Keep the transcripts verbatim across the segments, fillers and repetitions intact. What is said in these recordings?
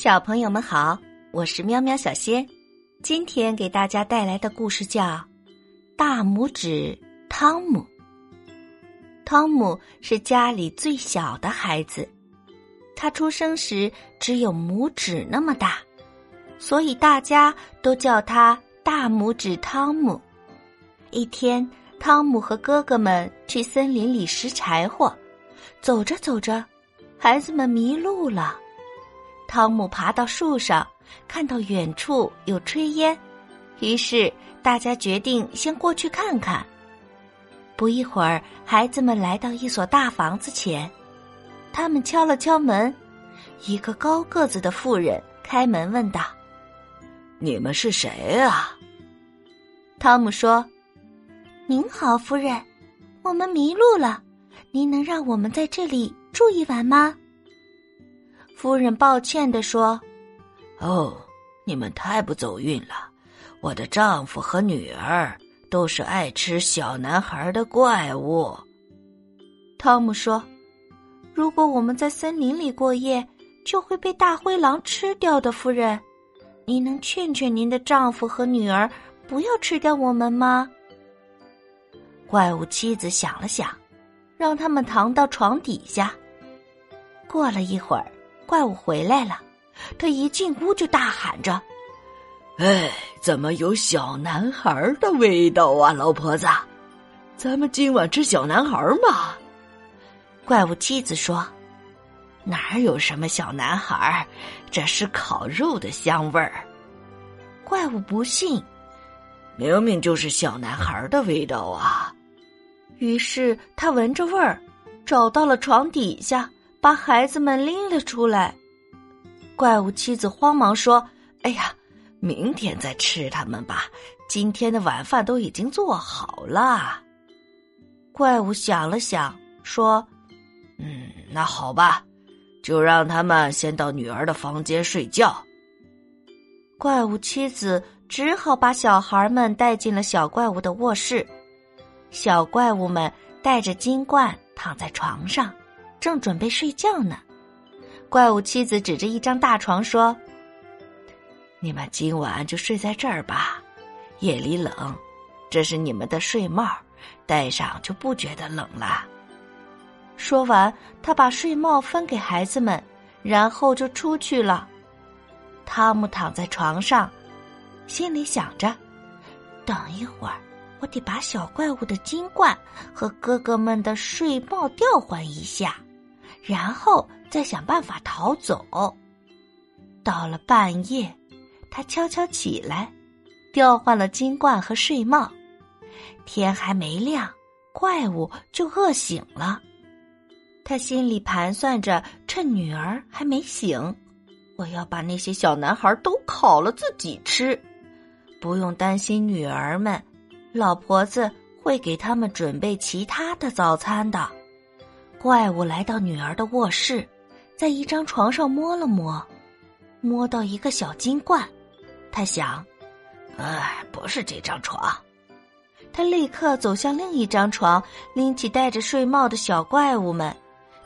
小朋友们好，我是喵喵小仙，今天给大家带来的故事叫《大拇指汤姆》。汤姆是家里最小的孩子，他出生时只有拇指那么大，所以大家都叫他大拇指汤姆。一天，汤姆和哥哥们去森林里拾柴火，走着走着，孩子们迷路了。汤姆爬到树上，看到远处有炊烟，于是大家决定先过去看看。不一会儿，孩子们来到一所大房子前，他们敲了敲门，一个高个子的妇人开门问道：“你们是谁啊？”汤姆说：“您好，夫人，我们迷路了，您能让我们在这里住一晚吗？”夫人抱歉地说：“哦，你们太不走运了，我的丈夫和女儿都是爱吃小男孩的怪物。”汤姆说：“如果我们在森林里过夜，就会被大灰狼吃掉的，夫人，您能劝劝您的丈夫和女儿不要吃掉我们吗？”怪物妻子想了想，让他们躺到床底下。过了一会儿，怪物回来了，他一进屋就大喊着：“哎，怎么有小男孩的味道啊，老婆子，咱们今晚吃小男孩吗？”怪物妻子说：“哪有什么小男孩，这是烤肉的香味儿。”怪物不信：“明明就是小男孩的味道啊！”于是他闻着味儿，找到了床底下，把孩子们拎了出来。怪物妻子慌忙说：“哎呀，明天再吃他们吧，今天的晚饭都已经做好了。”怪物想了想说：“嗯，那好吧，就让他们先到女儿的房间睡觉。”怪物妻子只好把小孩们带进了小怪物的卧室。小怪物们带着金冠躺在床上，正准备睡觉呢。怪物妻子指着一张大床说：“你们今晚就睡在这儿吧，夜里冷，这是你们的睡帽，戴上就不觉得冷了。”说完，他把睡帽分给孩子们，然后就出去了。汤姆躺在床上，心里想着：“等一会儿，我得把小怪物的金冠和哥哥们的睡帽调换一下，然后再想办法逃走。”到了半夜，他悄悄起来，调换了金冠和睡帽。天还没亮，怪物就饿醒了。他心里盘算着，趁女儿还没醒，我要把那些小男孩都烤了自己吃，不用担心女儿们，老婆子会给他们准备其他的早餐的。怪物来到女儿的卧室，在一张床上摸了摸，摸到一个小金罐。他想：“哎，不是这张床。”他立刻走向另一张床，拎起戴着睡帽的小怪物们，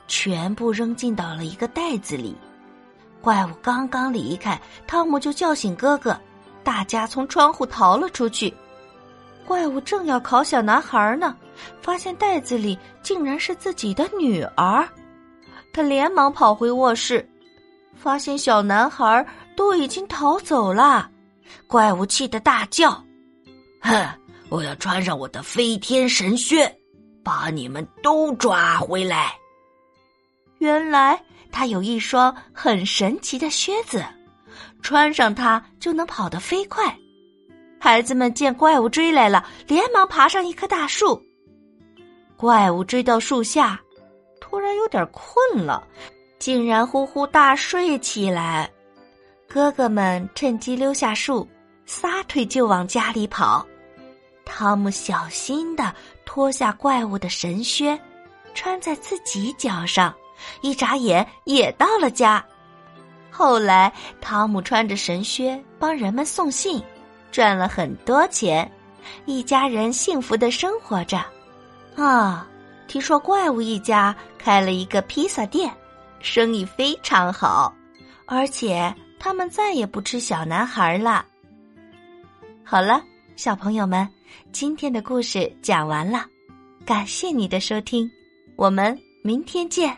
全部扔进到了一个袋子里。怪物刚刚离开，汤姆就叫醒哥哥，大家从窗户逃了出去。怪物正要烤小男孩呢，发现袋子里竟然是自己的女儿。他连忙跑回卧室，发现小男孩都已经逃走了。怪物气得大叫：“哼，我要穿上我的飞天神靴，把你们都抓回来！”原来他有一双很神奇的靴子，穿上它就能跑得飞快。孩子们见怪物追来了，连忙爬上一棵大树。怪物追到树下，突然有点困了，竟然呼呼大睡起来。哥哥们趁机溜下树，撒腿就往家里跑。汤姆小心地脱下怪物的神靴，穿在自己脚上，一眨眼也到了家。后来，汤姆穿着神靴帮人们送信，赚了很多钱，一家人幸福地生活着。啊，听说怪物一家开了一个披萨店，生意非常好，而且他们再也不吃小男孩了。好了，小朋友们，今天的故事讲完了，感谢你的收听，我们明天见。